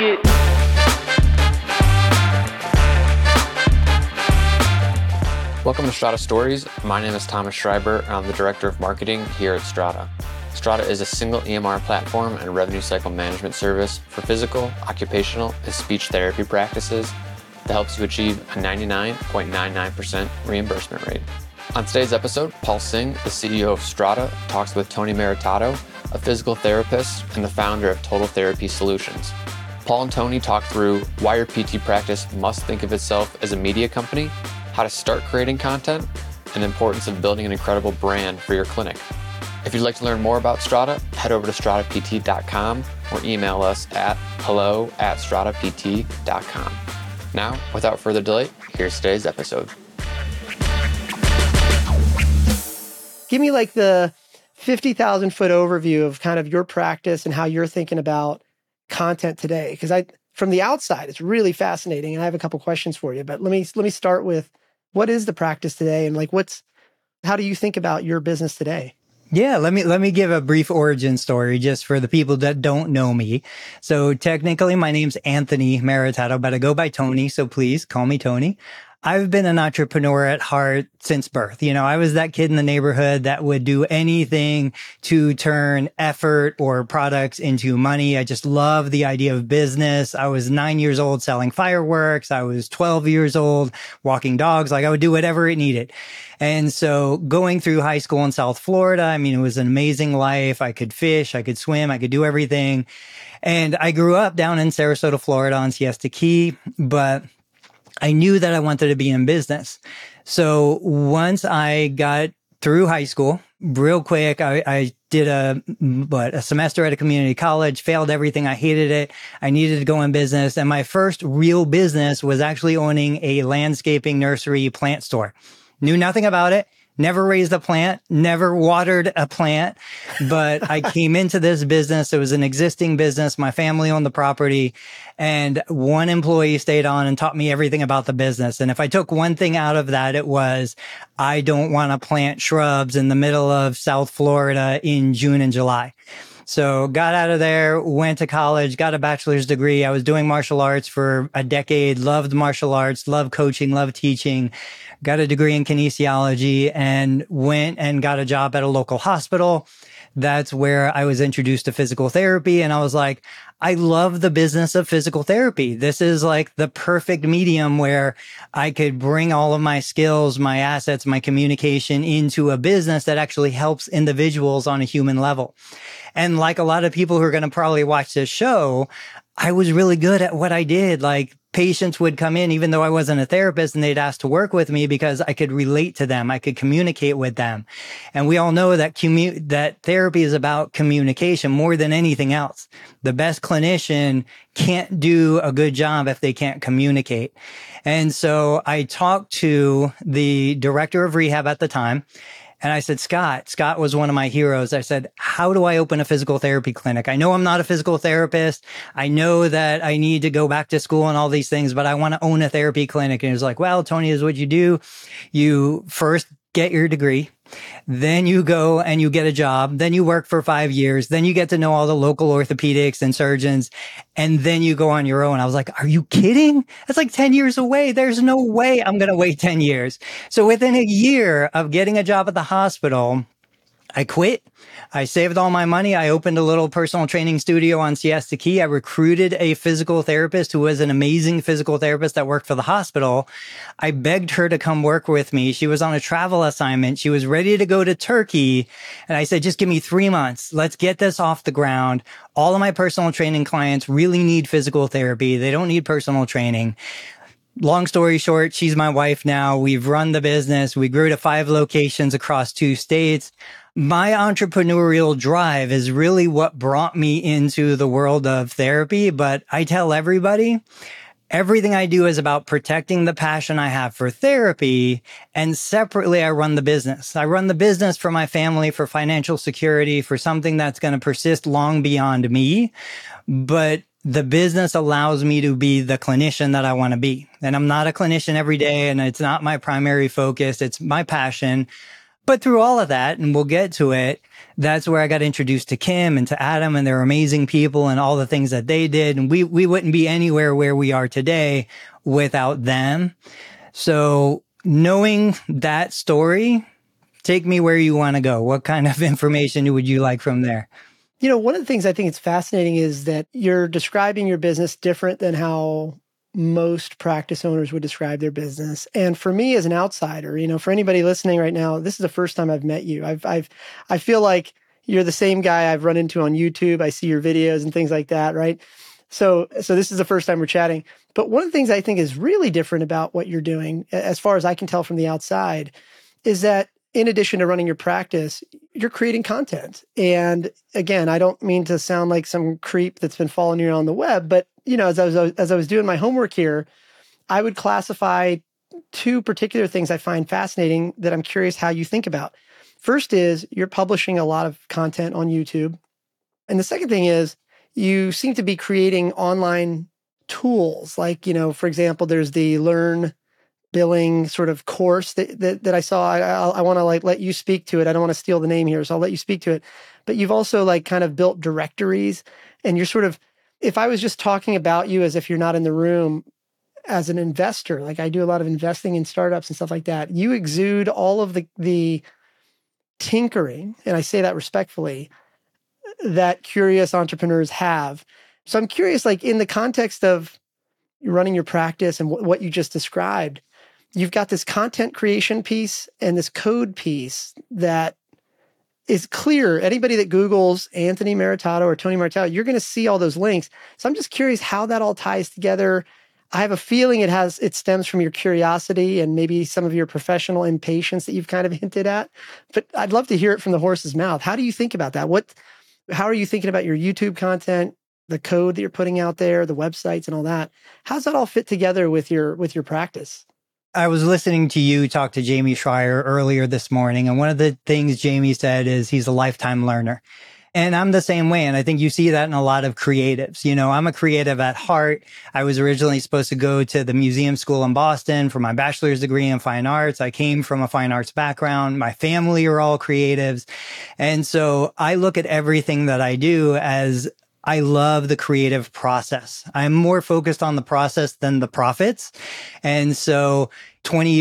it. Welcome to Strata Stories. My name is Thomas Schreiber, and I'm the Director of Marketing here at Strata. Strata is a single EMR platform and revenue cycle management service for physical, occupational, and speech therapy practices that helps you achieve a 99.99% reimbursement rate. On today's episode, Paul Singh, the CEO of Strata, talks with Tony Maritato, a physical therapist and the founder of Total Therapy Solutions. Paul and Tony talk through why your PT practice must think of itself as a media company, how to start creating content, and the importance of building an incredible brand for your clinic. If you'd like to learn more about Strata, head over to stratapt.com or email us at hello@stratapt.com. Now, without further delay, here's today's episode. Give me like the 50,000 foot overview of kind of your practice and how you're thinking about content today. Because from the outside, it's really fascinating, and I have a couple questions for you. But let me start with, what is the practice today, and like how do you think about your business today? Yeah, let me give a brief origin story just for the people that don't know me. So technically, my name's Anthony Maritato, but I go by Tony, so please call me Tony. I've been an entrepreneur at heart since birth. You know, I was that kid in the neighborhood that would do anything to turn effort or products into money. I just love the idea of business. I was 9 years old selling fireworks. I was 12 years old walking dogs. Like, I would do whatever it needed. And so going through high school in South Florida, I mean, it was an amazing life. I could fish, I could swim, I could do everything. And I grew up down in Sarasota, Florida on Siesta Key, but I knew that I wanted to be in business. So once I got through high school, real quick, I did a semester at a community college, failed everything. I hated it. I needed to go in business. And my first real business was actually owning a landscaping nursery plant store. Knew nothing about it. Never raised a plant, never watered a plant, but I came into this business. It was an existing business. My family owned the property, and one employee stayed on and taught me everything about the business. And if I took one thing out of that, it was, I don't want to plant shrubs in the middle of South Florida in June and July. So got out of there, went to college, got a bachelor's degree. I was doing martial arts for a decade, loved martial arts, loved coaching, loved teaching, got a degree in kinesiology, and went and got a job at a local hospital. That's where I was introduced to physical therapy. And I was like, I love the business of physical therapy. This is like the perfect medium where I could bring all of my skills, my assets, my communication into a business that actually helps individuals on a human level. And like a lot of people who are going to probably watch this show, I was really good at what I did. Like, patients would come in, even though I wasn't a therapist, and they'd ask to work with me because I could relate to them. I could communicate with them. And we all know that that therapy is about communication more than anything else. The best clinician can't do a good job if they can't communicate. And so I talked to the director of rehab at the time, and I said, Scott was one of my heroes. I said, how do I open a physical therapy clinic? I know I'm not a physical therapist. I know that I need to go back to school and all these things, but I want to own a therapy clinic. And he was like, well, Tony, is what you do. You first get your degree. Then you go and you get a job. Then you work for 5 years. Then you get to know all the local orthopedics and surgeons. And then you go on your own. I was like, are you kidding? That's like 10 years away. There's no way I'm going to wait 10 years. So within a year of getting a job at the hospital, I quit. I saved all my money. I opened a little personal training studio on Siesta Key. I recruited a physical therapist who was an amazing physical therapist that worked for the hospital. I begged her to come work with me. She was on a travel assignment. She was ready to go to Turkey. And I said, just give me 3 months. Let's get this off the ground. All of my personal training clients really need physical therapy. They don't need personal training. Long story short, she's my wife now. We've run the business. We grew to 5 locations across 2 states. My entrepreneurial drive is really what brought me into the world of therapy. But I tell everybody, everything I do is about protecting the passion I have for therapy. And separately, I run the business. I run the business for my family, for financial security, for something that's going to persist long beyond me. But the business allows me to be the clinician that I want to be. And I'm not a clinician every day, and it's not my primary focus. It's my passion. But through all of that, and we'll get to it, that's where I got introduced to Kim and to Adam and their amazing people and all the things that they did. And we wouldn't be anywhere where we are today without them. So knowing that story, take me where you want to go. What kind of information would you like from there? You know, one of the things I think is fascinating is that you're describing your business different than how most practice owners would describe their business. And for me as an outsider, you know, for anybody listening right now, this is the first time I've met you. I feel like you're the same guy I've run into on YouTube. I see your videos and things like that, right? So this is the first time we're chatting. But one of the things I think is really different about what you're doing, as far as I can tell from the outside, is that in addition to running your practice, you're creating content. And again, I don't mean to sound like some creep that's been following you on the web, but you know, as I was doing my homework here, I would classify two particular things I find fascinating that I'm curious how you think about. First is you're publishing a lot of content on YouTube. And the second thing is you seem to be creating online tools. Like, you know, for example, there's the Learn Billing sort of course that I saw. I want to like let you speak to it. I don't want to steal the name here, so I'll let you speak to it. But you've also like kind of built directories, and you're sort of, if I was just talking about you as if you're not in the room as an investor, like I do a lot of investing in startups and stuff like that, you exude all of the tinkering, and I say that respectfully, that curious entrepreneurs have. So I'm curious, like in the context of running your practice and what you just described, you've got this content creation piece and this code piece that is clear. Anybody that Googles Anthony Maritato or Tony Maritato, you're going to see all those links. So I'm just curious how that all ties together. I have a feeling it stems from your curiosity and maybe some of your professional impatience that you've kind of hinted at. But I'd love to hear it from the horse's mouth. How do you think about that? How are you thinking about your YouTube content, the code that you're putting out there, the websites and all that? How's that all fit together with your practice? I was listening to you talk to Jamie Schreier earlier this morning, and one of the things Jamie said is he's a lifetime learner. And I'm the same way. And I think you see that in a lot of creatives. You know, I'm a creative at heart. I was originally supposed to go to the museum school in Boston for my bachelor's degree in fine arts. I came from a fine arts background. My family are all creatives. And so I look at everything that I do as I love the creative process. I'm more focused on the process than the profits. And so 22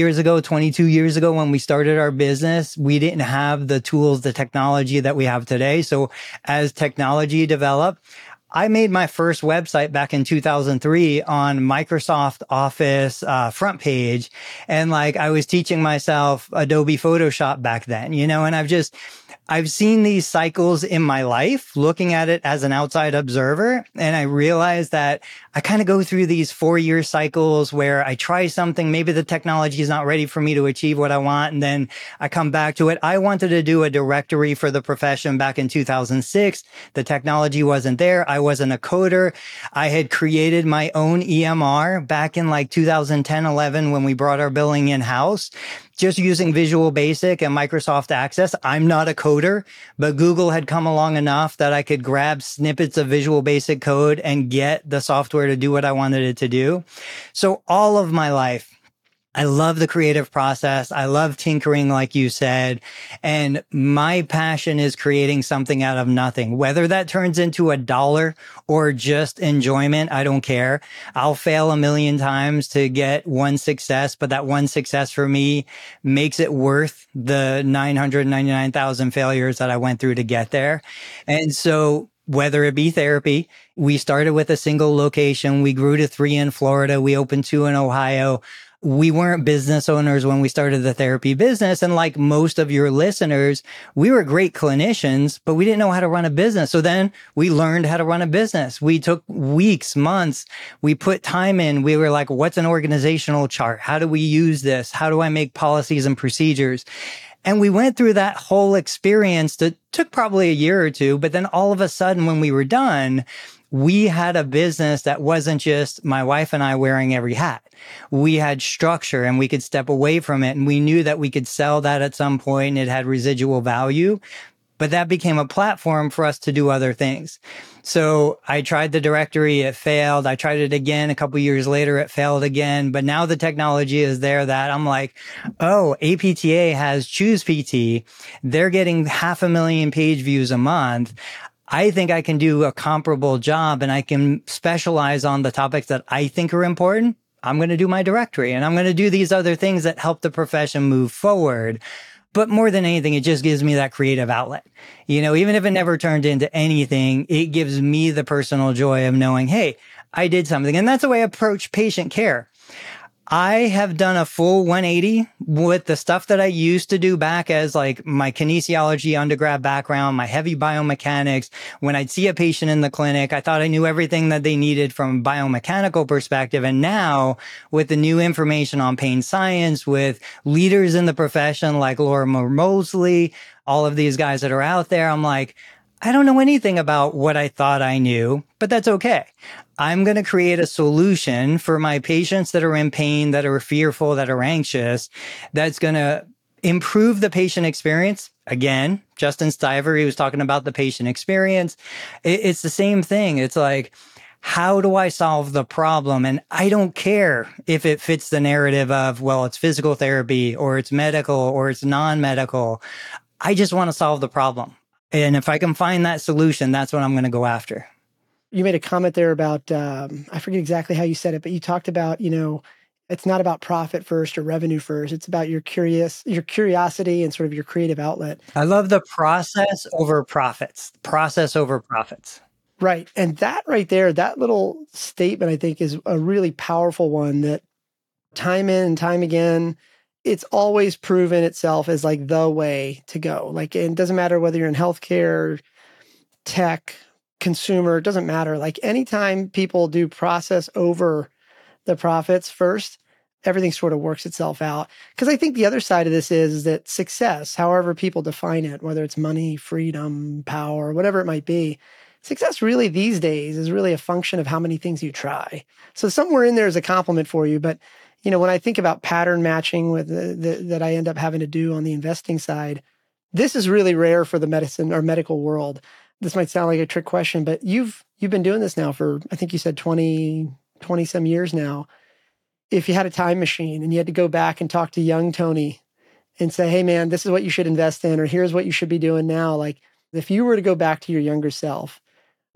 years ago, when we started our business, we didn't have the tools, the technology that we have today. So as technology developed, I made my first website back in 2003 on Microsoft Office front page. And like I was teaching myself Adobe Photoshop back then, you know, and I've seen these cycles in my life, looking at it as an outside observer. And I realized that I kind of go through these 4-year cycles where I try something. Maybe the technology is not ready for me to achieve what I want. And then I come back to it. I wanted to do a directory for the profession back in 2006. The technology wasn't there. I wasn't a coder. I had created my own EMR back in like 2010, 11, when we brought our billing in-house, just using Visual Basic and Microsoft Access. I'm not a coder, but Google had come along enough that I could grab snippets of Visual Basic code and get the software to do what I wanted it to do. So all of my life, I love the creative process. I love tinkering, like you said. And my passion is creating something out of nothing. Whether that turns into a dollar or just enjoyment, I don't care. I'll fail 1,000,000 times to get one success, but that one success for me makes it worth the 999,000 failures that I went through to get there. And so whether it be therapy, we started with a single location. We grew to 3 in Florida. We opened 2 in Ohio. We weren't business owners when we started the therapy business. And like most of your listeners, we were great clinicians, but we didn't know how to run a business. So then we learned how to run a business. We took weeks, months. We put time in. We were like, what's an organizational chart? How do we use this? How do I make policies and procedures? And we went through that whole experience that took probably a year or two. But then all of a sudden, when we were done, we had a business that wasn't just my wife and I wearing every hat. We had structure and we could step away from it. And we knew that we could sell that at some point and it had residual value. But that became a platform for us to do other things. So I tried the directory, it failed. I tried it again a couple years later, it failed again. But now the technology is there that I'm like, oh, APTA has Choose PT. They're getting 500,000 page views a month. I think I can do a comparable job and I can specialize on the topics that I think are important. I'm going to do my directory and I'm going to do these other things that help the profession move forward. But more than anything, it just gives me that creative outlet. You know, even if it never turned into anything, it gives me the personal joy of knowing, hey, I did something. And that's the way I approach patient care. I have done a full 180 with the stuff that I used to do back as like my kinesiology undergrad background, my heavy biomechanics. When I'd see a patient in the clinic, I thought I knew everything that they needed from a biomechanical perspective. And now with the new information on pain science, with leaders in the profession like Laura Mosley, all of these guys that are out there, I'm like, I don't know anything about what I thought I knew, but that's okay. I'm going to create a solution for my patients that are in pain, that are fearful, that are anxious, that's going to improve the patient experience. Again, Justin Stiver, he was talking about the patient experience. It's the same thing. It's like, how do I solve the problem? And I don't care if it fits the narrative of, well, it's physical therapy or it's medical or it's non-medical. I just want to solve the problem. And if I can find that solution, that's what I'm going to go after. You made a comment there about, I forget exactly how you said it, but you talked about, you know, it's not about profit first or revenue first. It's about your curiosity and sort of your creative outlet. I love the process over profits, Right. And that right there, that little statement, I think, is a really powerful one that time in and time again, it's always proven itself as like the way to go. Like, it doesn't matter whether you're in healthcare, tech, consumer, it doesn't matter. Like, anytime people do process over the profits first, everything sort of works itself out. Because I think the other side of this is that success, however people define it, whether it's money, freedom, power, whatever it might be, success really these days is really a function of how many things you try. So somewhere in there is a compliment for you, but you know, when I think about pattern matching with that I end up having to do on the investing side, this is really rare for the medicine or medical world. This might sound like a trick question, but you've been doing this now for, I think you said 20 some years now. If you had a time machine and you had to go back and talk to young Tony and say, hey man, this is what you should invest in, or here's what you should be doing now. Like, if you were to go back to your younger self,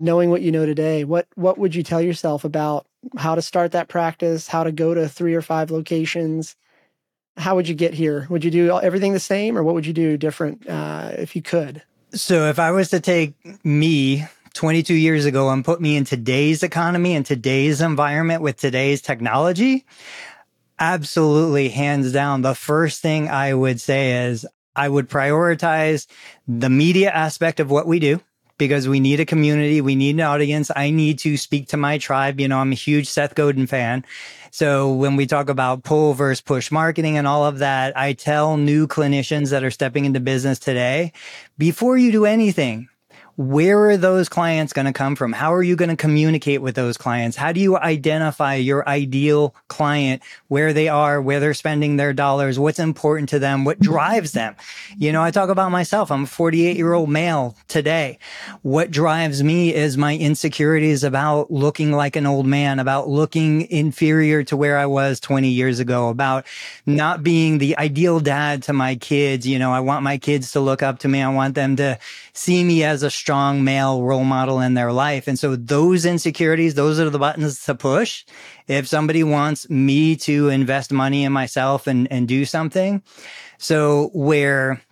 knowing what you know today, what would you tell yourself about how to start that practice, how to go to 3 or 5 locations? How would you get here? Would you do everything the same, or what would you do different if you could? So if I was to take me 22 years ago and put me in today's economy and today's environment with today's technology, absolutely, hands down, the first thing I would say is I would prioritize the media aspect of what we do. Because we need a community, we need an audience. I need to speak to my tribe. You know, I'm a huge Seth Godin fan. So when we talk about pull versus push marketing and all of that, I tell new clinicians that are stepping into business today, before you do anything, where are those clients going to come from? How are you going to communicate with those clients? How do you identify your ideal client, where they are, where they're spending their dollars, what's important to them, what drives them? You know, I talk about myself. I'm a 48-year-old male today. What drives me is my insecurities about looking like an old man, about looking inferior to where I was 20 years ago, about not being the ideal dad to my kids. You know, I want my kids to look up to me. I want them to see me as a strong male role model in their life. And so those insecurities, those are the buttons to push. If somebody wants me to invest money in myself and do something. So where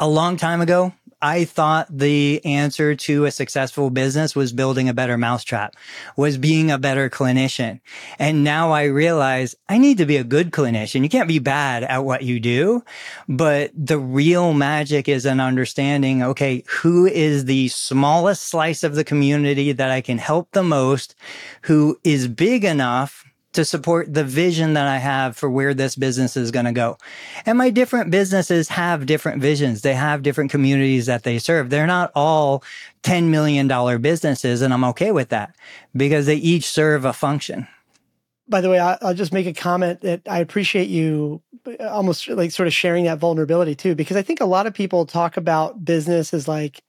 a long time ago, I thought the answer to a successful business was building a better mousetrap, was being a better clinician. And now I realize I need to be a good clinician. You can't be bad at what you do, but the real magic is an understanding, okay, who is the smallest slice of the community that I can help the most, who is big enough to support the vision that I have for where this business is going to go. And my different businesses have different visions. They have different communities that they serve. They're not all $10 million businesses, and I'm okay with that because they each serve a function. By the way, I'll just make a comment that I appreciate you almost like sort of sharing that vulnerability too, because I think a lot of people talk about business as like,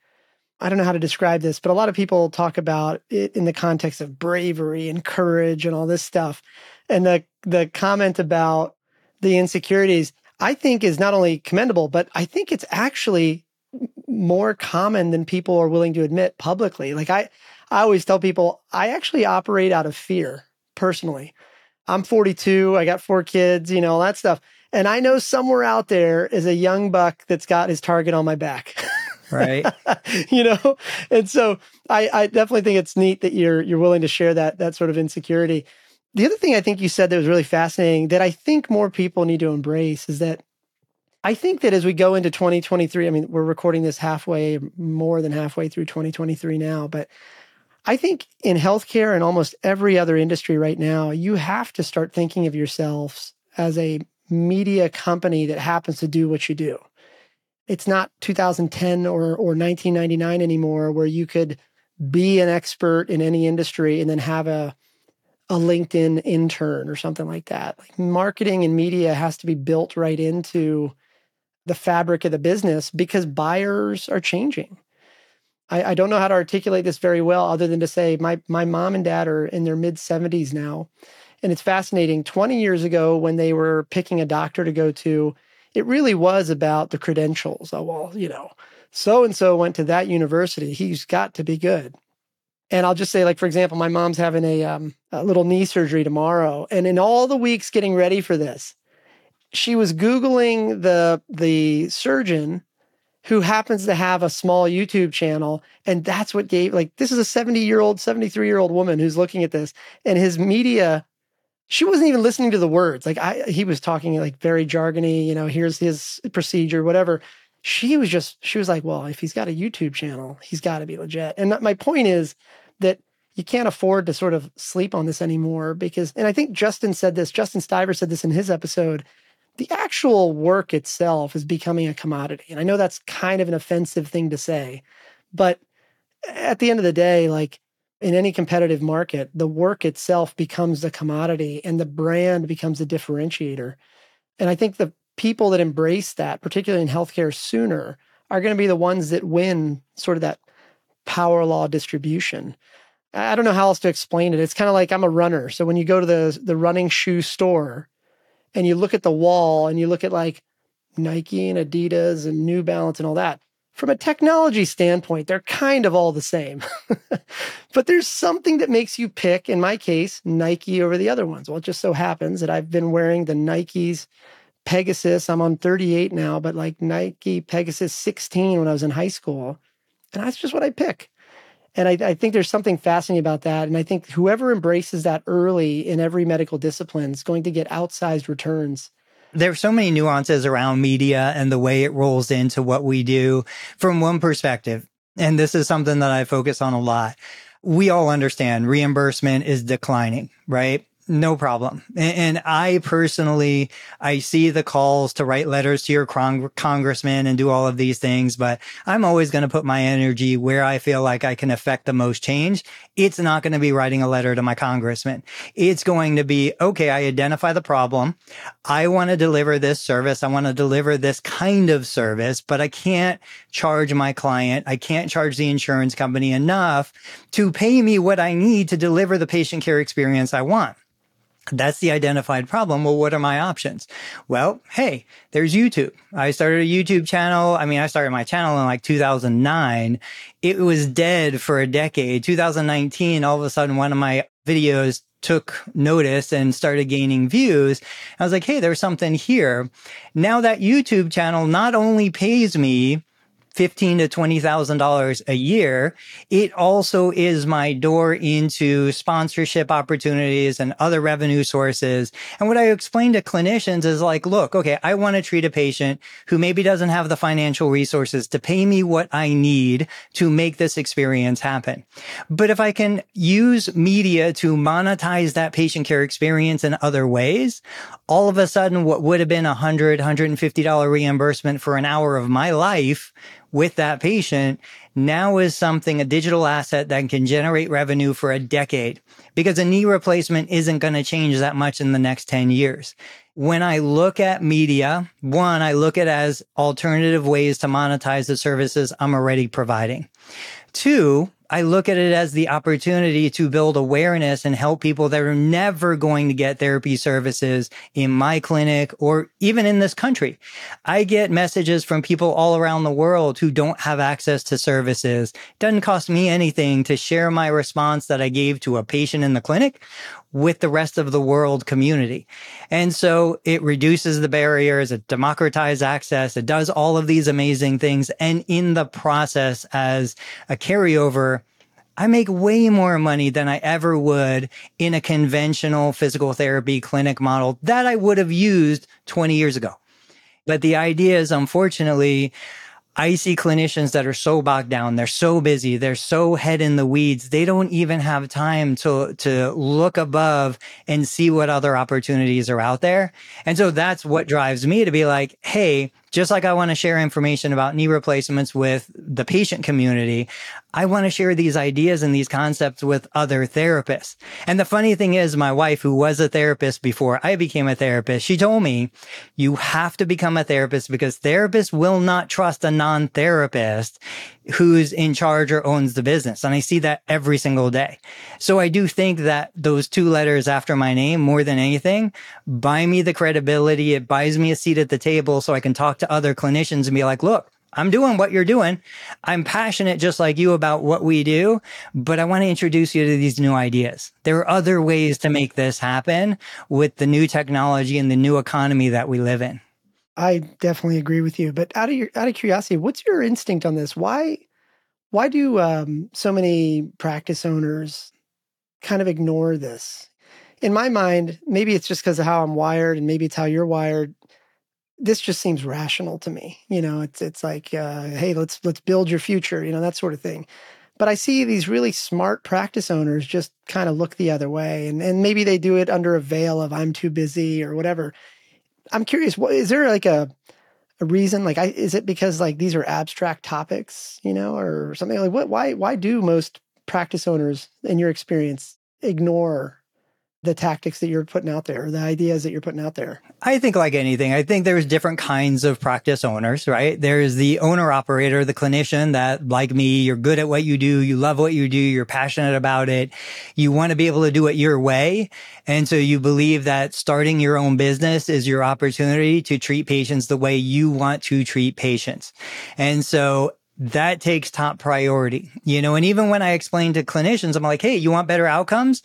I don't know how to describe this, but a lot of people talk about it in the context of bravery and courage and all this stuff. And the comment about the insecurities, I think is not only commendable, but I think it's actually more common than people are willing to admit publicly. Like I always tell people, I actually operate out of fear personally. I'm 42, I got 4 kids, you know, all that stuff. And I know somewhere out there is a young buck that's got his target on my back. Right. You know? And so I definitely think it's neat that you're willing to share that sort of insecurity. The other thing I think you said that was really fascinating that I think more people need to embrace is that I think that as we go into 2023, I mean, we're recording this halfway, more than halfway through 2023 now, but I think in healthcare and almost every other industry right now, you have to start thinking of yourselves as a media company that happens to do what you do. It's not 2010 or 1999 anymore where you could be an expert in any industry and then have a LinkedIn intern or something like that. Like marketing and media has to be built right into the fabric of the business because buyers are changing. I don't know how to articulate this very well other than to say my mom and dad are in their mid-70s now. And it's fascinating. 20 years ago when they were picking a doctor to go to, it really was about the credentials. Oh, well, you know, so-and-so went to that university. He's got to be good. And I'll just say, like, for example, my mom's having a little knee surgery tomorrow. And in all the weeks getting ready for this, she was Googling the surgeon who happens to have a small YouTube channel. And that's what gave, like, this is a 73-year-old woman who's looking at this. And his media, she wasn't even listening to the words. Like, he was talking like very jargony, you know, here's his procedure, whatever. She was like, well, if he's got a YouTube channel, he's got to be legit. And my point is that you can't afford to sort of sleep on this anymore because, and I think Justin Stiver said this in his episode, the actual work itself is becoming a commodity. And I know that's kind of an offensive thing to say, but at the end of the day, like in any competitive market, the work itself becomes a commodity and the brand becomes a differentiator. And I think the people that embrace that, particularly in healthcare sooner, are going to be the ones that win sort of that power law distribution. I don't know how else to explain it. It's kind of like I'm a runner. So when you go to the running shoe store, and you look at the wall and you look at like Nike and Adidas and New Balance and all that, from a technology standpoint, they're kind of all the same. But there's something that makes you pick, in my case, Nike over the other ones. Well, it just so happens that I've been wearing the Nike's Pegasus. I'm on 38 now, but like Nike Pegasus 16 when I was in high school. And that's just what I pick. And I think there's something fascinating about that. And I think whoever embraces that early in every medical discipline is going to get outsized returns. There are so many nuances around media and the way it rolls into what we do from one perspective. And this is something that I focus on a lot. We all understand reimbursement is declining, right? No problem. And I personally, I see the calls to write letters to your congressman and do all of these things, but I'm always going to put my energy where I feel like I can affect the most change. It's not going to be writing a letter to my congressman. It's going to be, okay, I identify the problem. I want to deliver this service. I want to deliver this kind of service, but I can't charge my client. I can't charge the insurance company enough to pay me what I need to deliver the patient care experience I want. That's the identified problem. Well, what are my options? Well, hey, there's YouTube. I started a YouTube channel. I mean, I started my channel in like 2009. It was dead for a decade. 2019, all of a sudden, one of my videos took notice and started gaining views. I was like, hey, there's something here. Now that YouTube channel not only pays me $15,000 to $20,000 a year, it also is my door into sponsorship opportunities and other revenue sources. And what I explain to clinicians is like, look, okay, I want to treat a patient who maybe doesn't have the financial resources to pay me what I need to make this experience happen. But if I can use media to monetize that patient care experience in other ways, all of a sudden what would have been $100, $150 reimbursement for an hour of my life with that patient now is something, a digital asset that can generate revenue for a decade, because a knee replacement isn't going to change that much in the next 10 years. When I look at media, one, I look at it as alternative ways to monetize the services I'm already providing. Two, I look at it as the opportunity to build awareness and help people that are never going to get therapy services in my clinic or even in this country. I get messages from people all around the world who don't have access to services. Doesn't cost me anything to share my response that I gave to a patient in the clinic with the rest of the world community. And so it reduces the barriers, it democratizes access, it does all of these amazing things. And in the process, as a carryover, I make way more money than I ever would in a conventional physical therapy clinic model that I would have used 20 years ago. But the idea is, unfortunately, I see clinicians that are so bogged down, they're so busy, they're so head in the weeds, they don't even have time to look above and see what other opportunities are out there. And so that's what drives me to be like, hey, just like I want to share information about knee replacements with the patient community, I want to share these ideas and these concepts with other therapists. And the funny thing is, my wife, who was a therapist before I became a therapist, she told me, you have to become a therapist because therapists will not trust a non-therapist who's in charge or owns the business. And I see that every single day. So I do think that those two letters after my name, more than anything, buy me the credibility. It buys me a seat at the table so I can talk to other clinicians and be like, look, I'm doing what you're doing. I'm passionate just like you about what we do, but I want to introduce you to these new ideas. There are other ways to make this happen with the new technology and the new economy that we live in. I definitely agree with you. But out of curiosity, what's your instinct on this? Why do so many practice owners kind of ignore this? In my mind, maybe it's just because of how I'm wired, and maybe it's how you're wired. This just seems rational to me. You know, it's like, hey, let's build your future, you know, that sort of thing. But I see these really smart practice owners just kind of look the other way. And maybe they do it under a veil of I'm too busy or whatever. I'm curious, is there like a reason? Like, is it because like these are abstract topics, you know, or something? Like why do most practice owners, in your experience, ignore the tactics that you're putting out there, or the ideas that you're putting out there? I think like anything, I think there's different kinds of practice owners, right? There's the owner operator, the clinician that, like me, you're good at what you do, you love what you do, you're passionate about it, you want to be able to do it your way. And so you believe that starting your own business is your opportunity to treat patients the way you want to treat patients. And so that takes top priority, you know, and even when I explain to clinicians, I'm like, hey, you want better outcomes?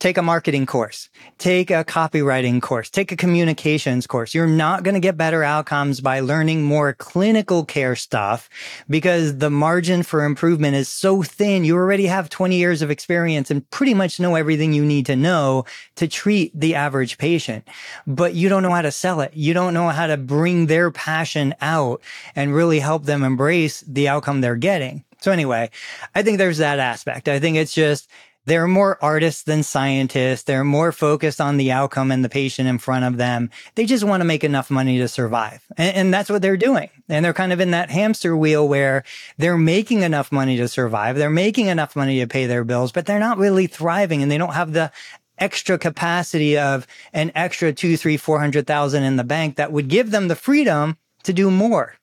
Take a marketing course, take a copywriting course, take a communications course. You're not going to get better outcomes by learning more clinical care stuff, because the margin for improvement is so thin. You already have 20 years of experience and pretty much know everything you need to know to treat the average patient, but you don't know how to sell it. You don't know how to bring their passion out and really help them embrace the outcome they're getting. So anyway, I think there's that aspect. I think it's just, they're more artists than scientists. They're more focused on the outcome and the patient in front of them. They just want to make enough money to survive. And that's what they're doing. And they're kind of in that hamster wheel where they're making enough money to survive. They're making enough money to pay their bills, but they're not really thriving, and they don't have the extra capacity of an extra $200,000, $300,000, $400,000 in the bank that would give them the freedom to do more.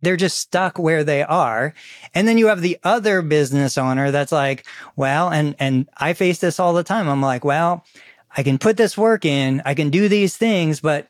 They're just stuck where they are. And then you have the other business owner that's like, well, and I face this all the time. I'm like, well, I can put this work in, I can do these things, but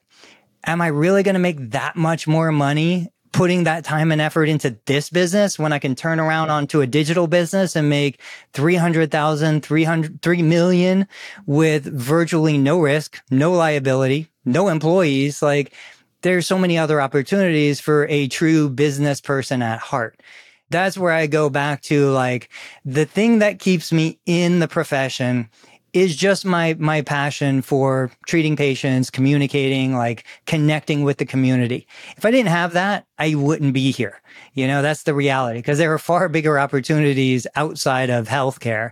am I really going to make that much more money putting that time and effort into this business when I can turn around onto a digital business and make $3 million with virtually no risk, no liability, no employees? Like, there's so many other opportunities for a true business person at heart. That's where I go back to, like, the thing that keeps me in the profession is just my passion for treating patients, communicating, like connecting with the community. If I didn't have that, I wouldn't be here. You know, that's the reality, because there are far bigger opportunities outside of healthcare.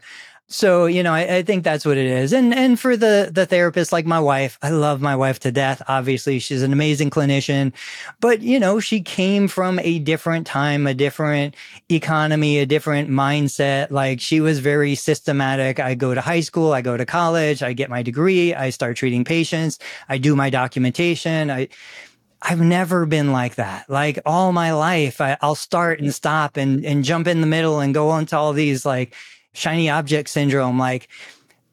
So, you know, I think that's what it is. And for the therapist, like my wife, I love my wife to death. Obviously, she's an amazing clinician, but, you know, she came from a different time, a different economy, a different mindset. Like she was very systematic. I go to high school, I go to college, I get my degree, I start treating patients, I do my documentation. I've never been like that. Like all my life, I'll start and stop and jump in the middle and go on to all these like shiny object syndrome. Like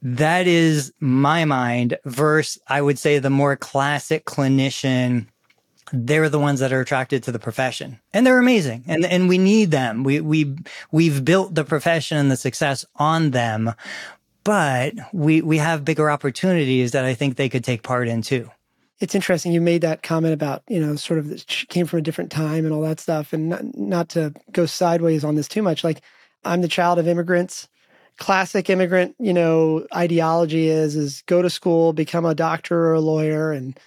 that is my mind versus I would say the more classic clinician. They're the ones that are attracted to the profession and they're amazing. And we need them. We've built the profession and the success on them, but we have bigger opportunities that I think they could take part in too. It's interesting. You made that comment about, you know, sort of that she came from a different time and all that stuff. And not to go sideways on this too much. Like I'm the child of immigrants. Classic immigrant, you know, ideology is go to school, become a doctor or a lawyer and ...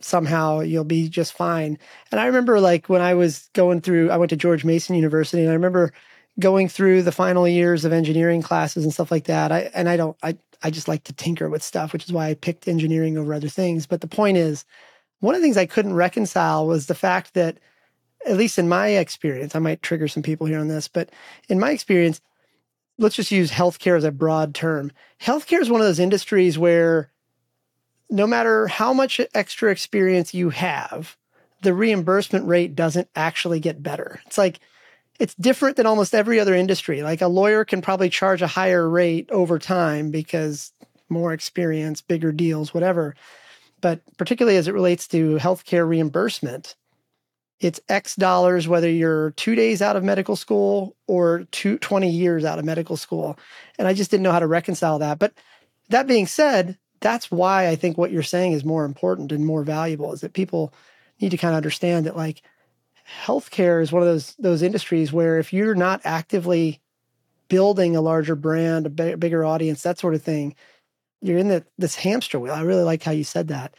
Somehow you'll be just fine. And I remember like when I was going through, I went to George Mason University and I remember going through the final years of engineering classes and stuff like that. I just like to tinker with stuff, which is why I picked engineering over other things. But the point is, one of the things I couldn't reconcile was the fact that, at least in my experience, I might trigger some people here on this, but in my experience, let's just use healthcare as a broad term. Healthcare is one of those industries where no matter how much extra experience you have, the reimbursement rate doesn't actually get better. It's like, it's different than almost every other industry. Like a lawyer can probably charge a higher rate over time because more experience, bigger deals, whatever. But particularly as it relates to healthcare reimbursement, it's X dollars, whether you're 2 days out of medical school or 20 years out of medical school. And I just didn't know how to reconcile that. But that being said, that's why I think what you're saying is more important and more valuable is that people need to kind of understand that like healthcare is one of those industries where if you're not actively building a larger brand, a bigger audience, that sort of thing, you're in this hamster wheel. I really like how you said that.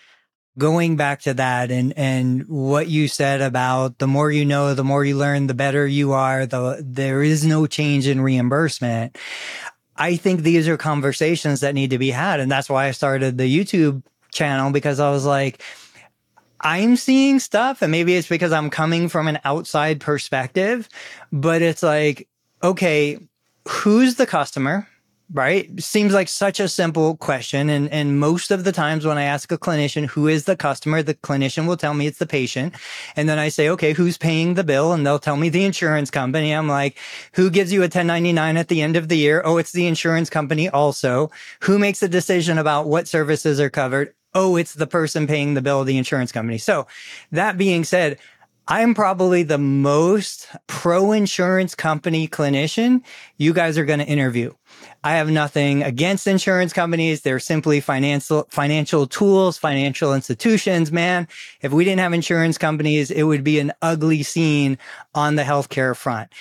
Going back to that and what you said about the more you know, the more you learn, the better you are, there is no change in reimbursement. I think these are conversations that need to be had. And that's why I started the YouTube channel, because I was like, I'm seeing stuff and maybe it's because I'm coming from an outside perspective, but it's like, okay, who's the customer, right? Seems like such a simple question. And most of the times when I ask a clinician, who is the customer? The clinician will tell me it's the patient. And then I say, okay, who's paying the bill? And they'll tell me the insurance company. I'm like, who gives you a 1099 at the end of the year? Oh, it's the insurance company also. Who makes a decision about what services are covered? Oh, it's the person paying the bill, the insurance company. So that being said, I'm probably the most pro-insurance company clinician you guys are going to interview. I have nothing against insurance companies. They're simply financial tools, financial institutions, man. If we didn't have insurance companies, it would be an ugly scene on the healthcare front.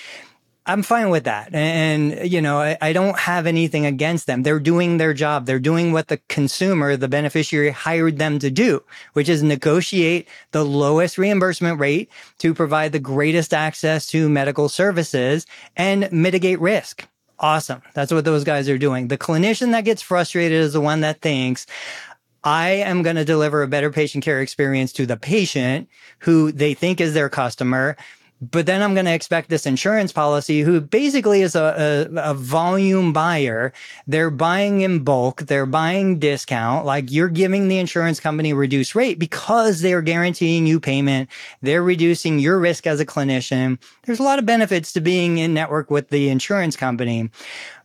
I'm fine with that. And, you know, I don't have anything against them. They're doing their job. They're doing what the consumer, the beneficiary hired them to do, which is negotiate the lowest reimbursement rate to provide the greatest access to medical services and mitigate risk. Awesome. That's what those guys are doing. The clinician that gets frustrated is the one that thinks, I am going to deliver a better patient care experience to the patient who they think is their customer. But then I'm going to expect this insurance policy, who basically is a volume buyer. They're buying in bulk. They're buying discount. Like you're giving the insurance company reduced rate because they're guaranteeing you payment. They're reducing your risk as a clinician. There's a lot of benefits to being in network with the insurance company.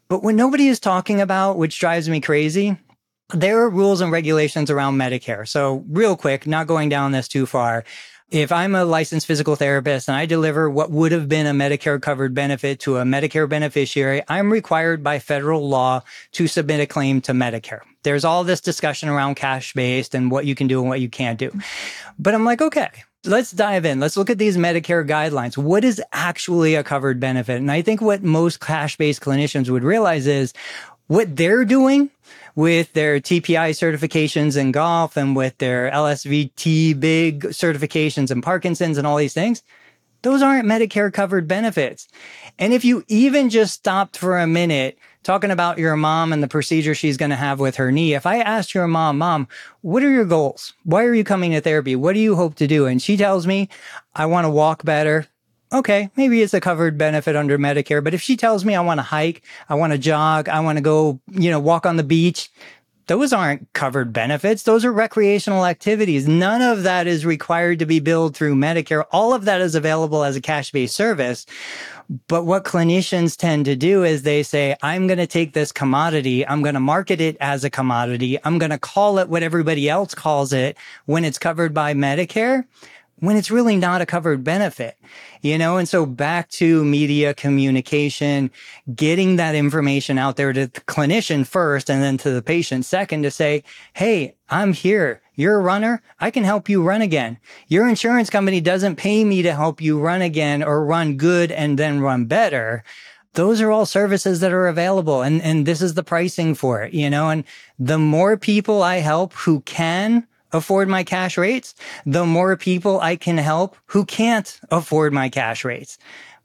But what nobody is talking about, which drives me crazy, there are rules and regulations around Medicare. So real quick, not going down this too far. If I'm a licensed physical therapist and I deliver what would have been a Medicare covered benefit to a Medicare beneficiary, I'm required by federal law to submit a claim to Medicare. There's all this discussion around cash-based and what you can do and what you can't do. But I'm like, okay, let's dive in. Let's look at these Medicare guidelines. What is actually a covered benefit? And I think what most cash-based clinicians would realize is what they're doing with their TPI certifications in golf and with their LSVT big certifications in Parkinson's and all these things, Those aren't Medicare covered benefits. And if you even just stopped for a minute talking about your mom and the procedure she's going to have with her knee, if I asked your mom, Mom, what are your goals? Why are you coming to therapy? What do you hope to do? And she tells me, I want to walk better. Okay, maybe it's a covered benefit under Medicare. But if she tells me I want to hike, I want to jog, I want to go, walk on the beach, those aren't covered benefits. Those are recreational activities. None of that is required to be billed through Medicare. All of that is available as a cash-based service. But what clinicians tend to do is they say, I'm going to take this commodity. I'm going to market it as a commodity. I'm going to call it what everybody else calls it when it's covered by Medicare, when it's really not a covered benefit, And so back to media communication, getting that information out there to the clinician first and then to the patient second to say, hey, I'm here. You're a runner. I can help you run again. Your insurance company doesn't pay me to help you run again or run good and then run better. Those are all services that are available. And this is the pricing for it, And the more people I help who can afford my cash rates, the more people I can help who can't afford my cash rates.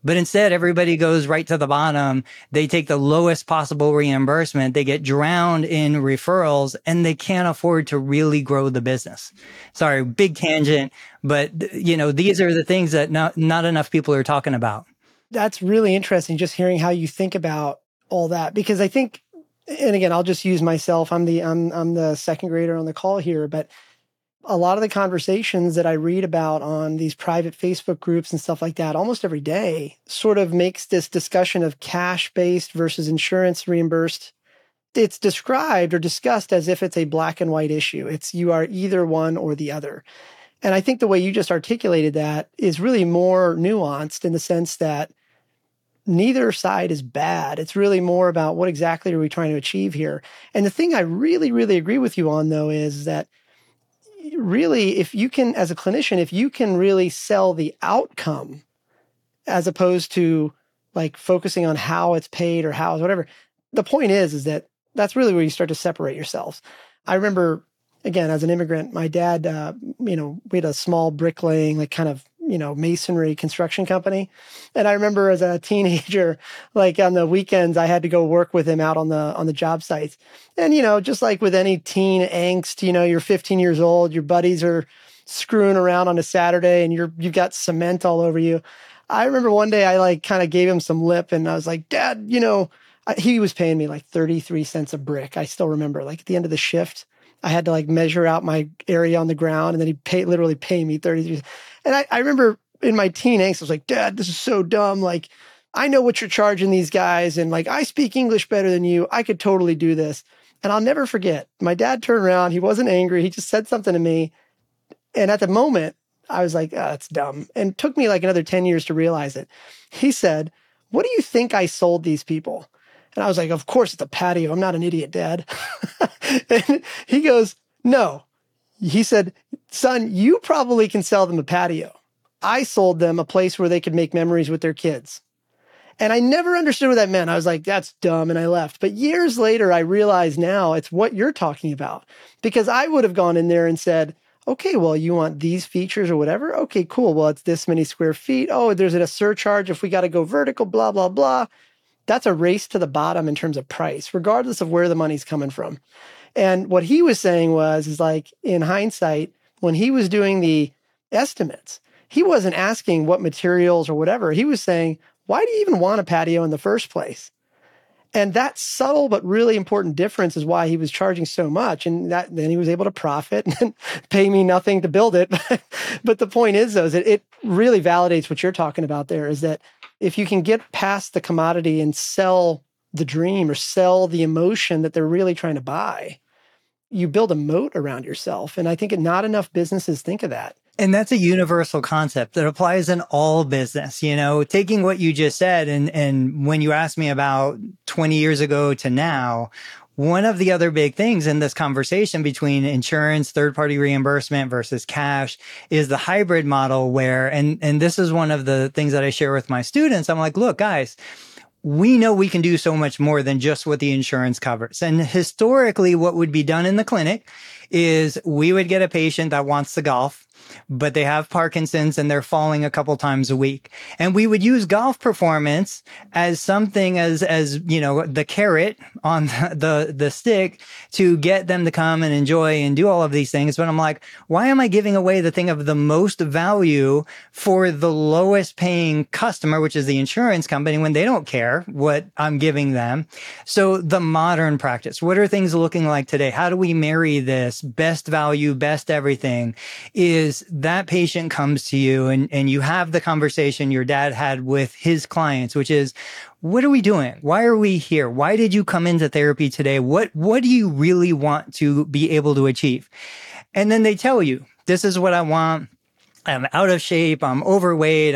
But instead, everybody goes right to the bottom. They take the lowest possible reimbursement. They get drowned in referrals and they can't afford to really grow the business. Sorry, big tangent. But, these are the things that not enough people are talking about. That's really interesting, just hearing how you think about all that, because I think, and again, I'll just use myself. I'm the second grader on the call here, but a lot of the conversations that I read about on these private Facebook groups and stuff like that almost every day sort of makes this discussion of cash-based versus insurance reimbursed. It's described or discussed as if it's a black and white issue. It's you are either one or the other. And I think the way you just articulated that is really more nuanced in the sense that neither side is bad. It's really more about what exactly are we trying to achieve here. And the thing I really, really agree with you on, though, is that really, if you can, as a clinician, if you can really sell the outcome as opposed to like focusing on how it's paid or how it's whatever, the point is that that's really where you start to separate yourselves. I remember, again, as an immigrant, my dad, we had a small bricklaying, like kind of, masonry construction company. And I remember as a teenager, like on the weekends, I had to go work with him out on the job sites. And, just like with any teen angst, you're 15 years old, your buddies are screwing around on a Saturday and you've got cement all over you. I remember one day I like kind of gave him some lip and I was like, Dad, he was paying me like 33 cents a brick. I still remember like at the end of the shift, I had to like measure out my area on the ground and then he'd literally pay me 33. And I remember in my teen angst, I was like, Dad, this is so dumb. Like, I know what you're charging these guys. And like, I speak English better than you. I could totally do this. And I'll never forget. My dad turned around. He wasn't angry. He just said something to me. And at the moment, I was like, oh, that's dumb. And it took me like another 10 years to realize it. He said, what do you think I sold these people? And I was like, of course, it's a patio. I'm not an idiot, Dad. And he goes, no. He said, son, you probably can sell them a patio. I sold them a place where they could make memories with their kids. And I never understood what that meant. I was like, that's dumb. And I left. But years later, I realized now it's what you're talking about. Because I would have gone in there and said, okay, well, you want these features or whatever? Okay, cool. Well, it's this many square feet. Oh, there's a surcharge if we got to go vertical, blah, blah, blah. That's a race to the bottom in terms of price, regardless of where the money's coming from. And what he was saying was like, in hindsight, when he was doing the estimates, he wasn't asking what materials or whatever. He was saying, why do you even want a patio in the first place? And that subtle but really important difference is why he was charging so much. And that then he was able to profit and pay me nothing to build it. But the point is, though, is that it really validates what you're talking about there, is that if you can get past the commodity and sell the dream or sell the emotion that they're really trying to buy, you build a moat around yourself. And I think not enough businesses think of that. And that's a universal concept that applies in all business, taking what you just said. And when you asked me about 20 years ago to now, one of the other big things in this conversation between insurance, third-party reimbursement versus cash is the hybrid model where, and this is one of the things that I share with my students. I'm like, look, guys, we know we can do so much more than just what the insurance covers. And historically, what would be done in the clinic is we would get a patient that wants to golf. but they have Parkinson's and they're falling a couple times a week. And we would use golf performance as something as you know, the carrot on the stick to get them to come and enjoy and do all of these things. But I'm like, why am I giving away the thing of the most value for the lowest paying customer, which is the insurance company, when they don't care what I'm giving them? So the modern practice, what are things looking like today? How do we marry this best value, best everything? Is that patient comes to you and you have the conversation your dad had with his clients, which is, what are we doing? Why are we here? Why did you come into therapy today? What do you really want to be able to achieve? And then they tell you, this is what I want. I'm out of shape. I'm overweight.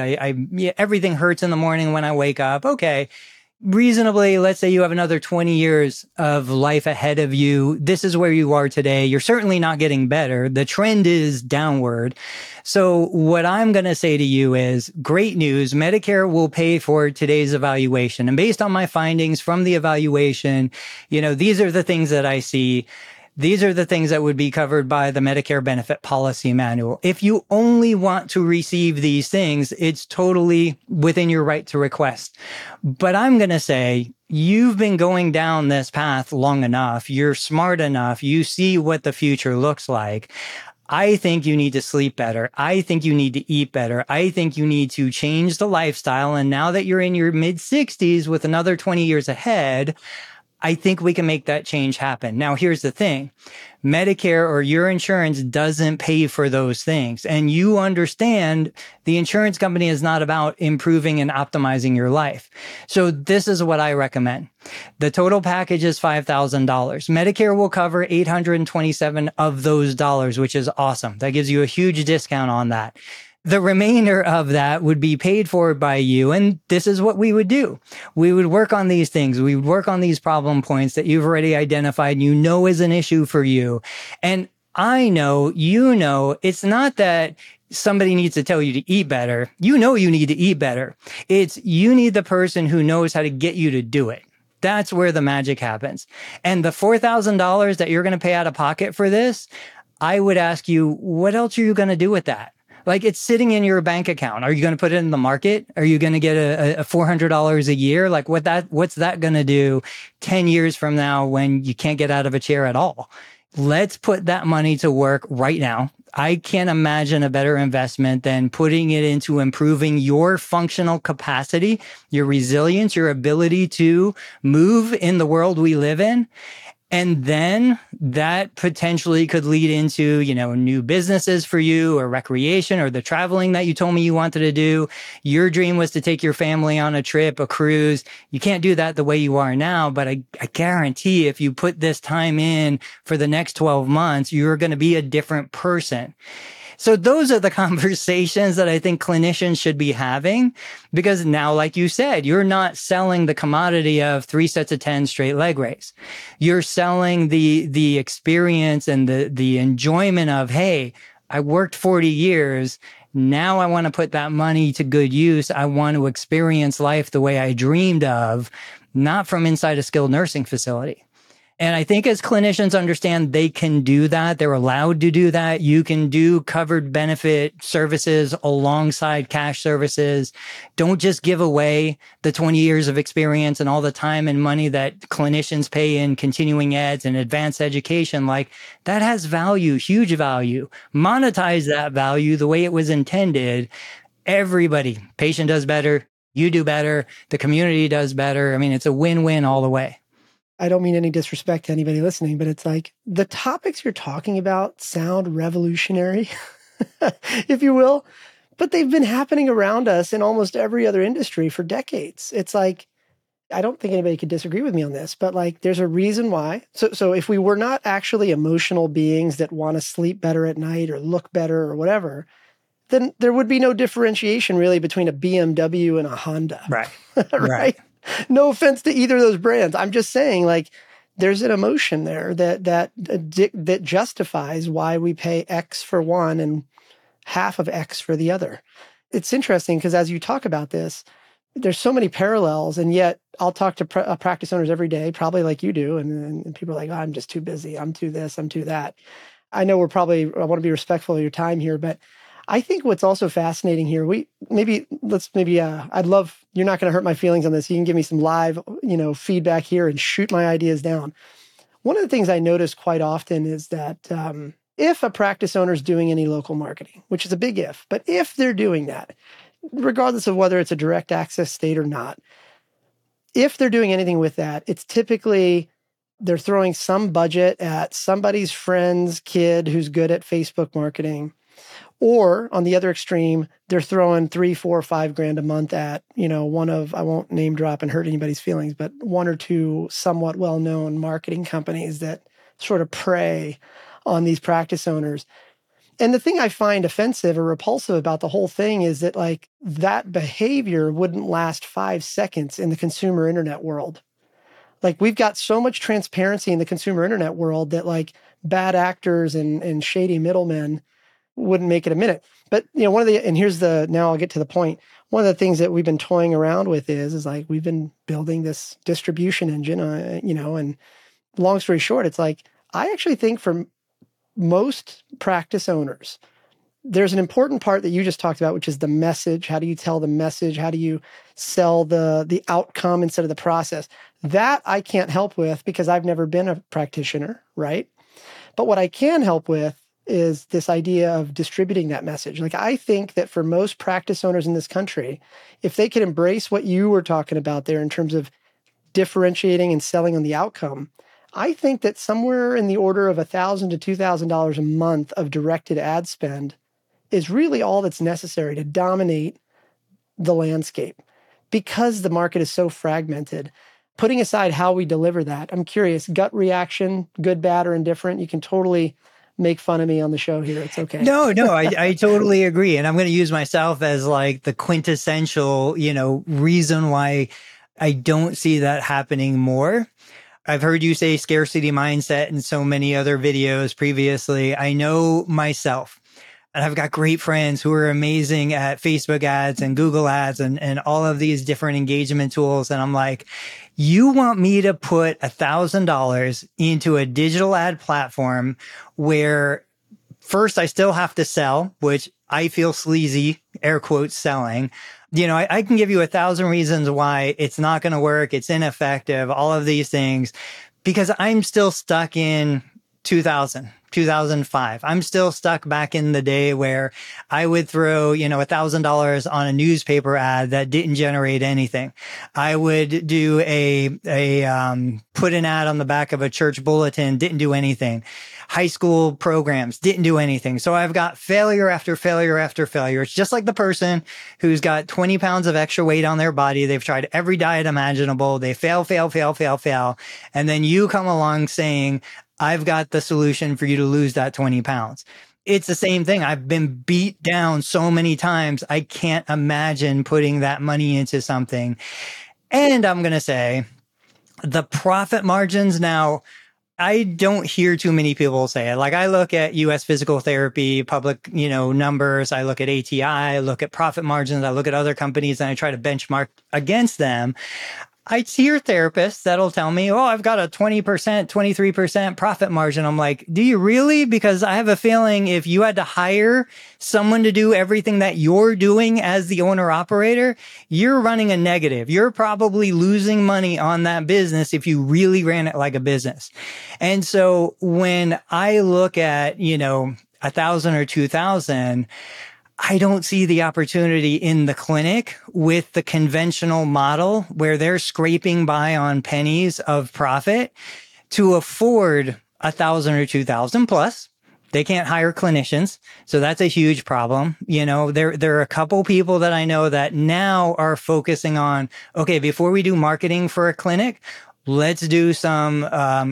Everything hurts in the morning when I wake up. Okay. Reasonably, let's say you have another 20 years of life ahead of you. This is where you are today. You're certainly not getting better. The trend is downward. So what I'm going to say to you is, great news. Medicare will pay for today's evaluation. And based on my findings from the evaluation, you know, these are the things that I see. These are the things that would be covered by the Medicare benefit policy manual. If you only want to receive these things, it's totally within your right to request. But I'm going to say, you've been going down this path long enough. You're smart enough. You see what the future looks like. I think you need to sleep better. I think you need to eat better. I think you need to change the lifestyle. And now that you're in your mid-60s with another 20 years ahead, I think we can make that change happen. Now, here's the thing. Medicare or your insurance doesn't pay for those things. And you understand the insurance company is not about improving and optimizing your life. So this is what I recommend. The total package is $5,000. Medicare will cover $827 of those dollars, which is awesome. That gives you a huge discount on that. The remainder of that would be paid for by you. And this is what we would do. We would work on these things. We would work on these problem points that you've already identified, you know, is an issue for you. And I know, you know, it's not that somebody needs to tell you to eat better. You know, you need to eat better. It's you need the person who knows how to get you to do it. That's where the magic happens. And the $4,000 that you're going to pay out of pocket for this, I would ask you, what else are you going to do with that? Like, it's sitting in your bank account. Are you going to put it in the market? Are you going to get a $400 a year? Like, what's that going to do 10 years from now when you can't get out of a chair at all? Let's put that money to work right now. I can't imagine a better investment than putting it into improving your functional capacity, your resilience, your ability to move in the world we live in. And then that potentially could lead into, you know, new businesses for you or recreation or the traveling that you told me you wanted to do. Your dream was to take your family on a trip, a cruise. You can't do that the way you are now, but I guarantee if you put this time in for the next 12 months, you're going to be a different person. So those are the conversations that I think clinicians should be having, because now, like you said, you're not selling the commodity of 3 sets of 10 straight leg raise. You're selling the experience and the enjoyment of, hey, I worked 40 years. Now I want to put that money to good use. I want to experience life the way I dreamed of, not from inside a skilled nursing facility. And I think as clinicians understand they can do that, they're allowed to do that. You can do covered benefit services alongside cash services. Don't just give away the 20 years of experience and all the time and money that clinicians pay in continuing eds and advanced education. Like, that has value, huge value. Monetize that value the way it was intended. Everybody, patient does better, you do better, the community does better. I mean, it's a win-win all the way. I don't mean any disrespect to anybody listening, but it's like the topics you're talking about sound revolutionary, if you will, but they've been happening around us in almost every other industry for decades. It's like, I don't think anybody could disagree with me on this, but like, there's a reason why. So if we were not actually emotional beings that want to sleep better at night or look better or whatever, then there would be no differentiation really between a BMW and a Honda. Right. Right. No offense to either of those brands. I'm just saying, like, there's an emotion there that justifies why we pay X for one and half of X for the other. It's interesting because as you talk about this, there's so many parallels, and yet I'll talk to practice owners every day, probably like you do, and people are like, oh, I'm just too busy. I'm too this, I'm too that. I know I want to be respectful of your time here, but I think what's also fascinating here, I'd love, you're not going to hurt my feelings on this. You can give me some live, feedback here and shoot my ideas down. One of the things I notice quite often is that if a practice owner is doing any local marketing, which is a big if, but if they're doing that, regardless of whether it's a direct access state or not, if they're doing anything with that, it's typically they're throwing some budget at somebody's friend's kid who's good at Facebook marketing. Or on the other extreme, they're throwing $3, $4, $5 grand a month at, one of, I won't name drop and hurt anybody's feelings, but one or two somewhat well-known marketing companies that sort of prey on these practice owners. And the thing I find offensive or repulsive about the whole thing is that that behavior wouldn't last 5 seconds in the consumer internet world. We've got so much transparency in the consumer internet world that bad actors and shady middlemen wouldn't make it a minute. But, now I'll get to the point. One of the things that we've been toying around with is we've been building this distribution engine, and long story short, I actually think for most practice owners, there's an important part that you just talked about, which is the message. How do you tell the message? How do you sell the outcome instead of the process? That I can't help with because I've never been a practitioner, right? But what I can help with is this idea of distributing that message. I think that for most practice owners in this country, if they could embrace what you were talking about there in terms of differentiating and selling on the outcome, I think that somewhere in the order of $1,000 to $2,000 a month of directed ad spend is really all that's necessary to dominate the landscape because the market is so fragmented. Putting aside how we deliver that, I'm curious, gut reaction, good, bad, or indifferent, you can totally make fun of me on the show here. It's okay. No, I totally agree. And I'm going to use myself as the quintessential, reason why I don't see that happening more. I've heard you say scarcity mindset in so many other videos previously. I know myself, and I've got great friends who are amazing at Facebook ads and Google ads and all of these different engagement tools. And I'm like, you want me to put $1,000 into a digital ad platform where first I still have to sell, which I feel sleazy, air quotes selling. I can give you 1,000 reasons why it's not going to work. It's ineffective, all of these things, because I'm still stuck in 2000, 2005. I'm still stuck back in the day where I would throw, $1,000 on a newspaper ad that didn't generate anything. I would do put an ad on the back of a church bulletin, didn't do anything. High school programs didn't do anything. So I've got failure after failure after failure. It's just like the person who's got 20 pounds of extra weight on their body. They've tried every diet imaginable. They fail. And then you come along saying, I've got the solution for you to lose that 20 pounds. It's the same thing. I've been beat down so many times. I can't imagine putting that money into something. And I'm going to say the profit margins now, I don't hear too many people say it. I look at U.S. physical therapy, public, numbers. I look at ATI, I look at profit margins. I look at other companies and I try to benchmark against them. I hear therapists that'll tell me, oh, I've got a 20%, 23% profit margin. I'm like, do you really? Because I have a feeling if you had to hire someone to do everything that you're doing as the owner operator, you're running a negative. You're probably losing money on that business if you really ran it like a business. And so when I look at, 1,000 or 2,000, I don't see the opportunity in the clinic with the conventional model where they're scraping by on pennies of profit to afford 1,000 or 2,000 plus. They can't hire clinicians. So that's a huge problem. There are a couple people that I know that now are focusing on, okay, before we do marketing for a clinic, let's do some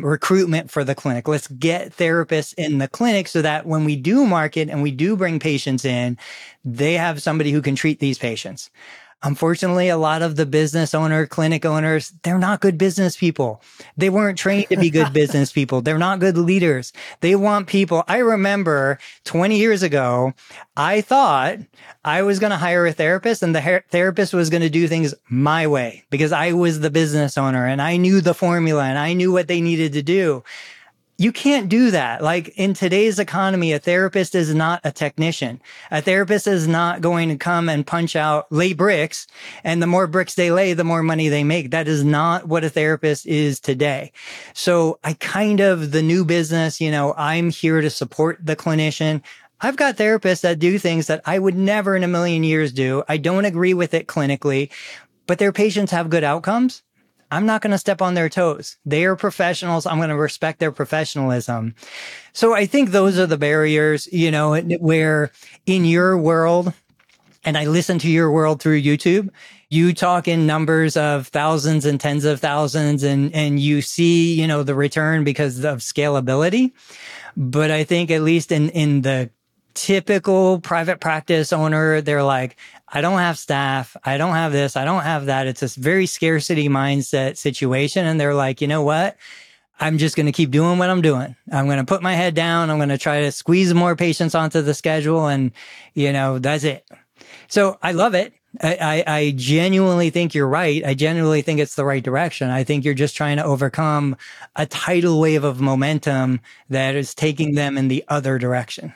recruitment for the clinic. Let's get therapists in the clinic so that when we do market and we do bring patients in, they have somebody who can treat these patients. Unfortunately, a lot of the business owner, clinic owners, they're not good business people. They weren't trained to be good business people. They're not good leaders. They want people. I remember 20 years ago, I thought I was going to hire a therapist and the therapist was going to do things my way because I was the business owner and I knew the formula and I knew what they needed to do. You can't do that. Like in today's economy, a therapist is not a technician. A therapist is not going to come and punch out, lay bricks. And the more bricks they lay, the more money they make. That is not what a therapist is today. So I kind of, the new business, you know, I'm here to support the clinician. I've got therapists that do things that I would never in a million years do. I don't agree with it clinically, but their patients have good outcomes. I'm not going to step on their toes. They are professionals. I'm going to respect their professionalism. So I think those are the barriers, you know, where in your world, and I listen to your world through YouTube, you talk in numbers of thousands and tens of thousands, and you see, you know, the return because of scalability. But I think at least in the typical private practice owner, they're like, I don't have staff. I don't have this. I don't have that. It's a very scarcity mindset situation. And they're like, you know what? I'm just going to keep doing what I'm doing. I'm going to put my head down. I'm going to try to squeeze more patients onto the schedule. And, you know, that's it. So I love it. I genuinely think you're right. I genuinely think it's the right direction. I think you're just trying to overcome a tidal wave of momentum that is taking them in the other direction.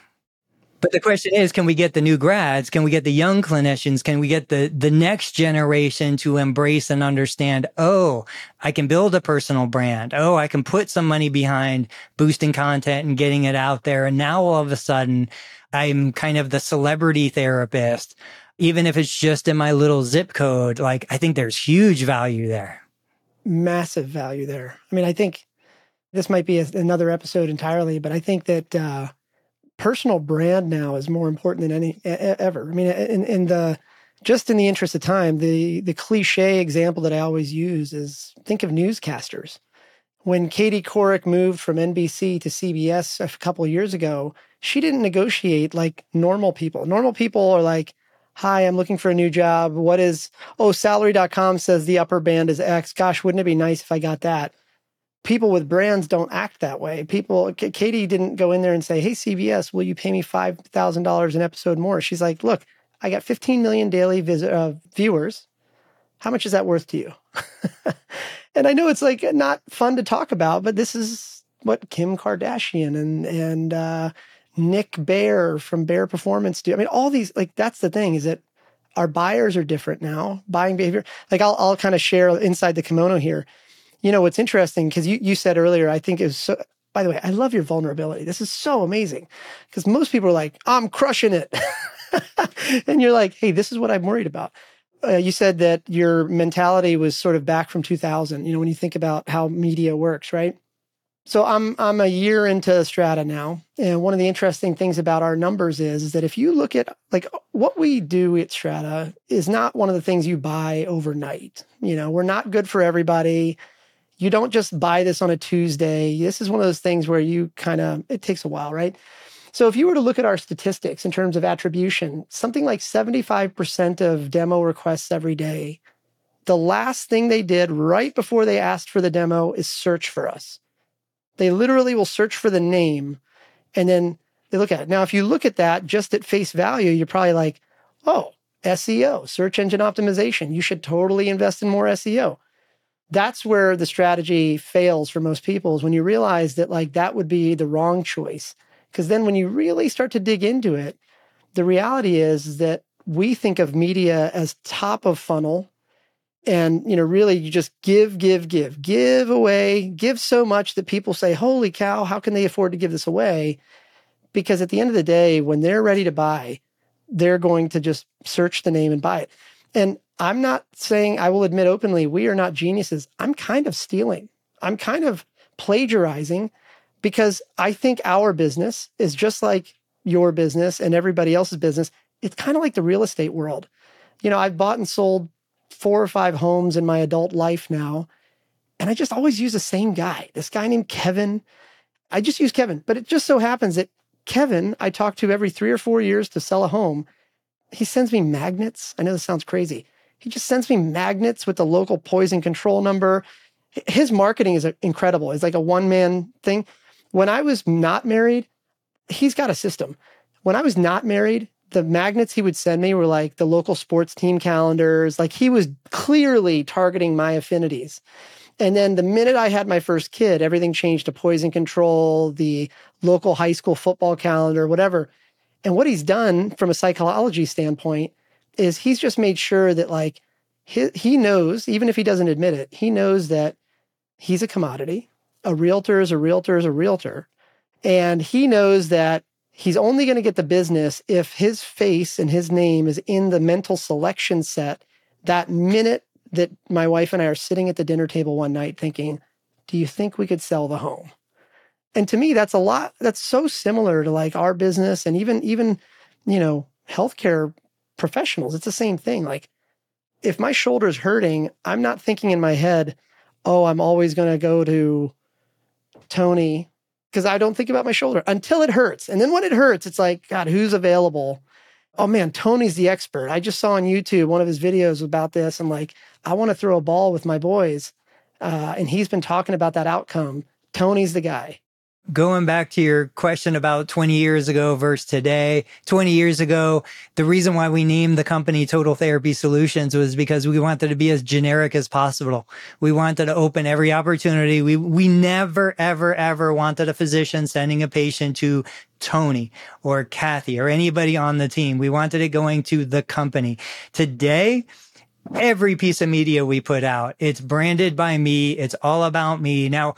But the question is, can we get the new grads? Can we get the young clinicians? Can we get the next generation to embrace and understand, oh, I can build a personal brand. Oh, I can put some money behind boosting content and getting it out there. And now all of a sudden, I'm kind of the celebrity therapist, even if it's just in my little zip code. Like, I think there's huge value there. Massive value there. I mean, I think this might be another episode entirely, but I think that, personal brand now is more important than any ever. I mean, in the interest of time, the cliche example that I always use is think of newscasters. When Katie Couric moved from NBC to CBS a couple of years ago, she didn't negotiate like normal people. Normal people are like, hi, I'm looking for a new job. What is, salary.com says the upper band is X. Gosh, wouldn't it be nice if I got that? People with brands don't act that way. Katie didn't go in there and say, hey, CBS, will you pay me $5,000 an episode more? She's like, look, I got 15 million daily viewers. How much is that worth to you? And I know it's like not fun to talk about, but this is what Kim Kardashian and Nick Bear from Bear Performance do. I mean, all these, like, that's the thing is that our buyers are different now, buying behavior. Like I'll kind of share inside the kimono here. You know, what's interesting, because you said earlier, I think it was, so, by the way, I love your vulnerability. This is so amazing because most people are like, I'm crushing it. And you're like, hey, this is what I'm worried about. You said that your mentality was sort of back from 2000, you know, when you think about how media works, right? So I'm a year into Strata now. And one of the interesting things about our numbers is that if you look at like what we do at Strata is not one of the things you buy overnight. You know, we're not good for everybody. You don't just buy this on a Tuesday. This is one of those things where it takes a while, right? So if you were to look at our statistics in terms of attribution, something like 75% of demo requests every day, the last thing they did right before they asked for the demo is search for us. They literally will search for the name and then they look at it. Now, if you look at that just at face value, you're probably like, oh, SEO, search engine optimization. You should totally invest in more SEO. That's where the strategy fails for most people is when you realize that like that would be the wrong choice. Because then when you really start to dig into it, the reality is that we think of media as top of funnel and, you know, really you just give away, give so much that people say, holy cow, how can they afford to give this away? Because at the end of the day, when they're ready to buy, they're going to just search the name and buy it. And I'm not saying, I will admit openly, we are not geniuses. I'm kind of stealing. I'm kind of plagiarizing because I think our business is just like your business and everybody else's business. It's kind of like the real estate world. You know, I've bought and sold 4 or 5 homes in my adult life now, and I just always use the same guy, this guy named Kevin. I just use Kevin, but it just so happens that Kevin, I talk to every 3 or 4 years to sell a home. He sends me magnets. I know this sounds crazy. He just sends me magnets with the local poison control number. His marketing is incredible. It's like a one-man thing. When I was not married, he's got a system. When I was not married, the magnets he would send me were like the local sports team calendars. Like he was clearly targeting my affinities. And then the minute I had my first kid, everything changed to poison control, the local high school football calendar, whatever. And what he's done from a psychology standpoint is he's just made sure that like he knows, even if he doesn't admit it, he knows that he's a commodity. A realtor is a realtor is a realtor. And he knows that he's only going to get the business if his face and his name is in the mental selection set that minute that my wife and I are sitting at the dinner table one night thinking, do you think we could sell the home? And to me, that's a lot. That's so similar to like our business and even, you know, healthcare professionals. It's the same thing. Like if my shoulder's hurting, I'm not thinking in my head, oh, I'm always going to go to Tony because I don't think about my shoulder until it hurts. And then when it hurts, it's like, God, who's available? Oh man, Tony's the expert. I just saw on YouTube one of his videos about this. I'm like, I want to throw a ball with my boys. And he's been talking about that outcome. Tony's the guy. Going back to your question about 20 years ago versus today, 20 years ago, the reason why we named the company Total Therapy Solutions was because we wanted to be as generic as possible. We wanted to open every opportunity. We never, ever, ever wanted a physician sending a patient to Tony or Kathy or anybody on the team. We wanted it going to the company. Today, every piece of media we put out, it's branded by me. It's all about me. Now,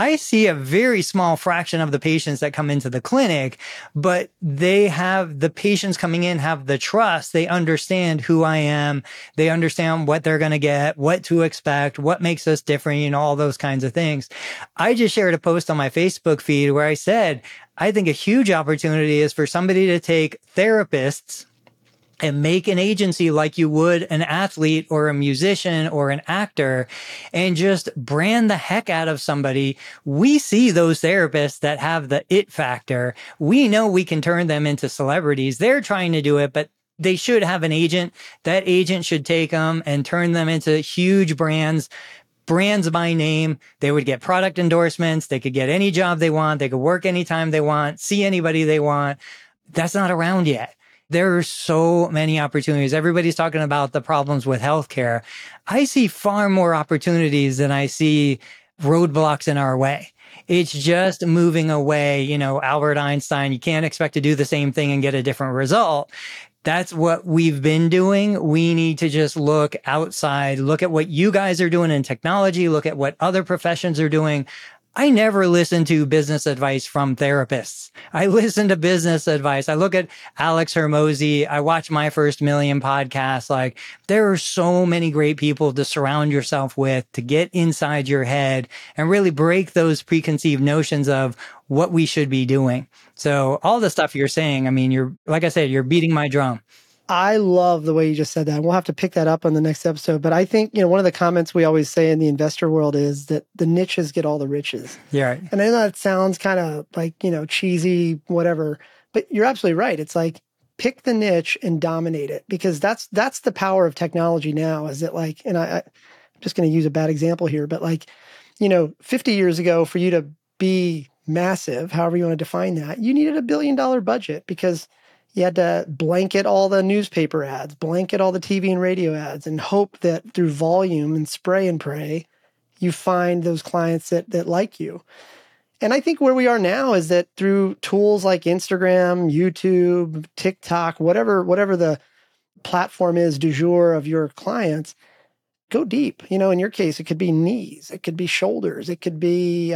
I see a very small fraction of the patients that come into the clinic, but they have the patients coming in have the trust. They understand who I am. They understand what they're going to get, what to expect, what makes us different, you know, all those kinds of things. I just shared a post on my Facebook feed where I said, I think a huge opportunity is for somebody to take therapists and make an agency like you would an athlete or a musician or an actor and just brand the heck out of somebody. We see those therapists that have the it factor. We know we can turn them into celebrities. They're trying to do it, but they should have an agent. That agent should take them and turn them into huge brands by name. They would get product endorsements. They could get any job they want. They could work anytime they want, see anybody they want. That's not around yet. There are so many opportunities. Everybody's talking about the problems with healthcare. I see far more opportunities than I see roadblocks in our way. It's just moving away. You know, Albert Einstein, you can't expect to do the same thing and get a different result. That's what we've been doing. We need to just look outside, look at what you guys are doing in technology, look at what other professions are doing. I never listen to business advice from therapists. I listen to business advice. I look at Alex Hormozi. I watch My First Million podcast. Like, there are so many great people to surround yourself with, to get inside your head and really break those preconceived notions of what we should be doing. So all the stuff you're saying, I mean, you're, like I said, you're beating my drum. I love the way you just said that. We'll have to pick that up on the next episode. But I think, you know, one of the comments we always say in the investor world is that the niches get all the riches. Yeah. Right. And I know that sounds kind of like, you know, cheesy, whatever, but you're absolutely right. It's like, pick the niche and dominate it, because that's the power of technology now, is that like, and I'm just going to use a bad example here, but like, you know, 50 years ago, for you to be massive, however you want to define that, you needed a $1 billion budget because you had to blanket all the newspaper ads, blanket all the TV and radio ads, and hope that through volume and spray and pray, you find those clients that like you. And I think where we are now is that through tools like Instagram, YouTube, TikTok, whatever the platform is du jour of your clients, go deep. You know, in your case, it could be knees, it could be shoulders, it could be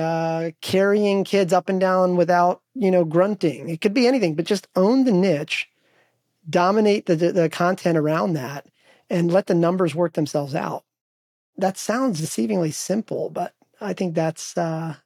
carrying kids up and down without, you know, grunting. It could be anything, but just own the niche, dominate the content around that, and let the numbers work themselves out. That sounds deceivingly simple, but I think that's that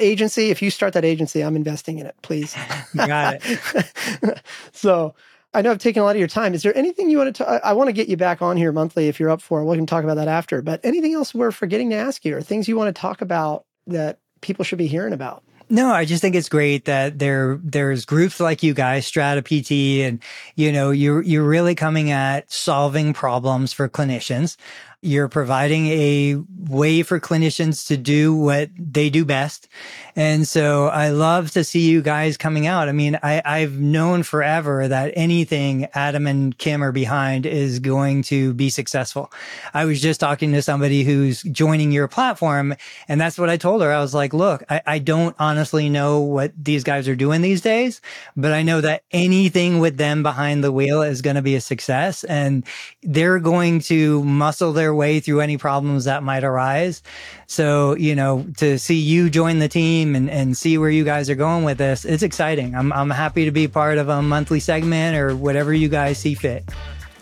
agency. If you start that agency, I'm investing in it, please. Got it. So I know I've taken a lot of your time. Is there anything you want to I want to get you back on here monthly if you're up for it. We can talk about that after. But anything else we're forgetting to ask you, or things you want to talk about that people should be hearing about? No, I just think it's great that there's groups like you guys, Strata PT, and, you know, you're really coming at solving problems for clinicians. You're providing a way for clinicians to do what they do best. And so I love to see you guys coming out. I mean, I've known forever that anything Adam and Kim are behind is going to be successful. I was just talking to somebody who's joining your platform, and that's what I told her. I was like, look, I don't honestly know what these guys are doing these days, but I know that anything with them behind the wheel is going to be a success, and they're going to muscle their way through any problems that might arise. So, you know, to see you join the team and see where you guys are going with this, it's exciting. I'm happy to be part of a monthly segment or whatever you guys see fit.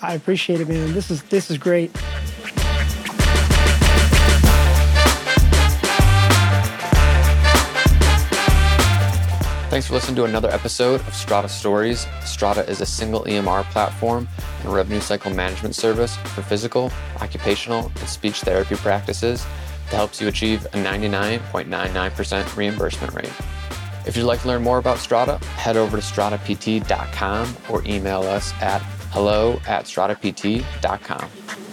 I appreciate it, man. This is great. Thanks for listening to another episode of Strata Stories. Strata is a single EMR platform and revenue cycle management service for physical, occupational, and speech therapy practices that helps you achieve a 99.99% reimbursement rate. If you'd like to learn more about Strata, head over to stratapt.com or email us at hello@stratapt.com.